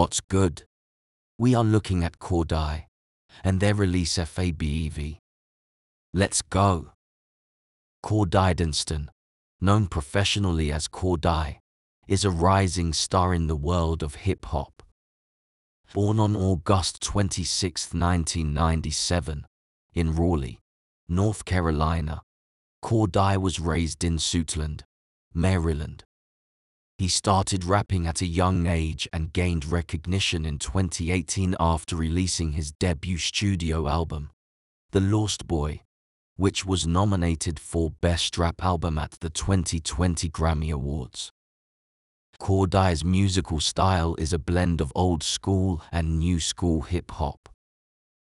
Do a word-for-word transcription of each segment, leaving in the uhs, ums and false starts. What's good? We are looking at Cordae and their release FABEV. Let's go. Cordae Dunston, known professionally as Cordae, is a rising star in the world of hip-hop. Born on August twenty-sixth, nineteen ninety-seven, in Raleigh, North Carolina, Cordae was raised in Suitland, Maryland. He started rapping at a young age and gained recognition in twenty eighteen after releasing his debut studio album, The Lost Boy, which was nominated for Best Rap Album at the twenty twenty Grammy Awards. Cordae's musical style is a blend of old school and new school hip-hop.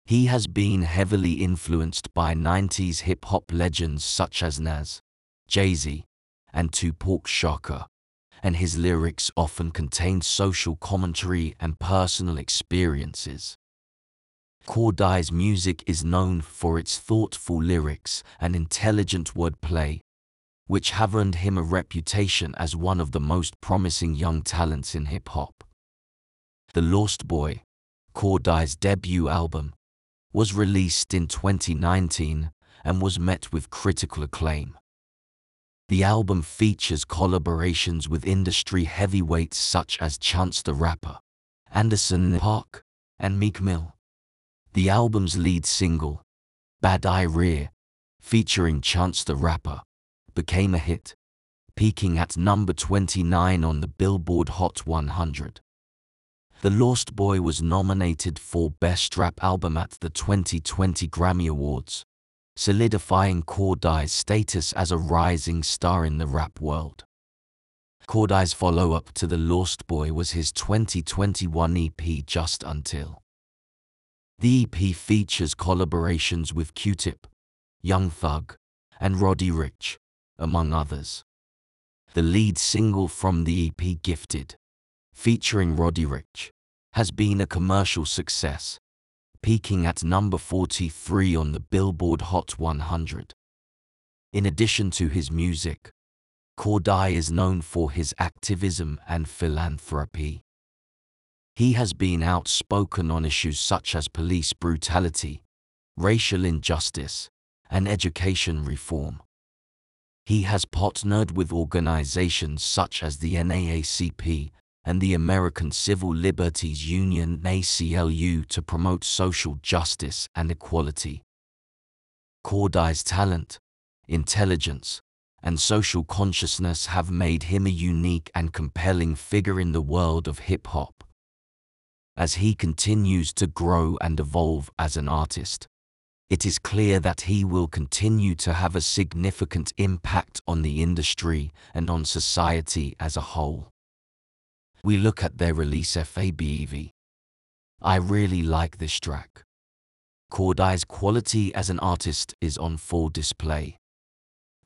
He has been heavily influenced by nineties hip-hop legends such as Nas, Jay-Z, and Tupac Shakur, and his lyrics often contain social commentary and personal experiences. Cordae's music is known for its thoughtful lyrics and intelligent wordplay, which have earned him a reputation as one of the most promising young talents in hip-hop. The Lost Boy, Cordae's debut album, was released in twenty nineteen and was met with critical acclaim. The album features collaborations with industry heavyweights such as Chance the Rapper, Anderson .Paak, and Meek Mill. The album's lead single, Bad Eye Rear, featuring Chance the Rapper, became a hit, peaking at number twenty-nine on the Billboard Hot one hundred. The Lost Boy was nominated for Best Rap Album at the twenty twenty Grammy Awards, solidifying Cordae's status as a rising star in the rap world. Cordae's follow-up to The Lost Boy was his twenty twenty-one E P Just Until. The E P features collaborations with Q-Tip, Young Thug, and Roddy Ricch, among others. The lead single from the E P Gifted, featuring Roddy Ricch, has been a commercial success, peaking at number forty-three on the Billboard Hot one hundred. In addition to his music, Cordae is known for his activism and philanthropy. He has been outspoken on issues such as police brutality, racial injustice, and education reform. He has partnered with organizations such as the N double A C P and the American Civil Liberties Union A C L U to promote social justice and equality. Cordae's talent, intelligence, and social consciousness have made him a unique and compelling figure in the world of hip-hop. As he continues to grow and evolve as an artist, it is clear that he will continue to have a significant impact on the industry and on society as a whole. We look at their release FABEV. I really like this track. Cordae's quality as an artist is on full display.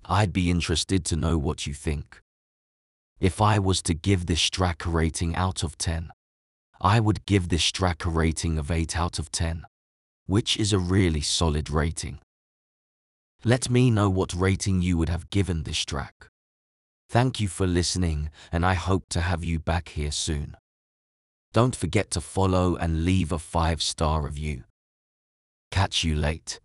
I'd be interested to know what you think. If I was to give this track a rating out of ten, I would give this track a rating of eight out of ten, which is a really solid rating. Let me know what rating you would have given this track. Thank you for listening, and I hope to have you back here soon. Don't forget to follow and leave a five-star review. Catch you late.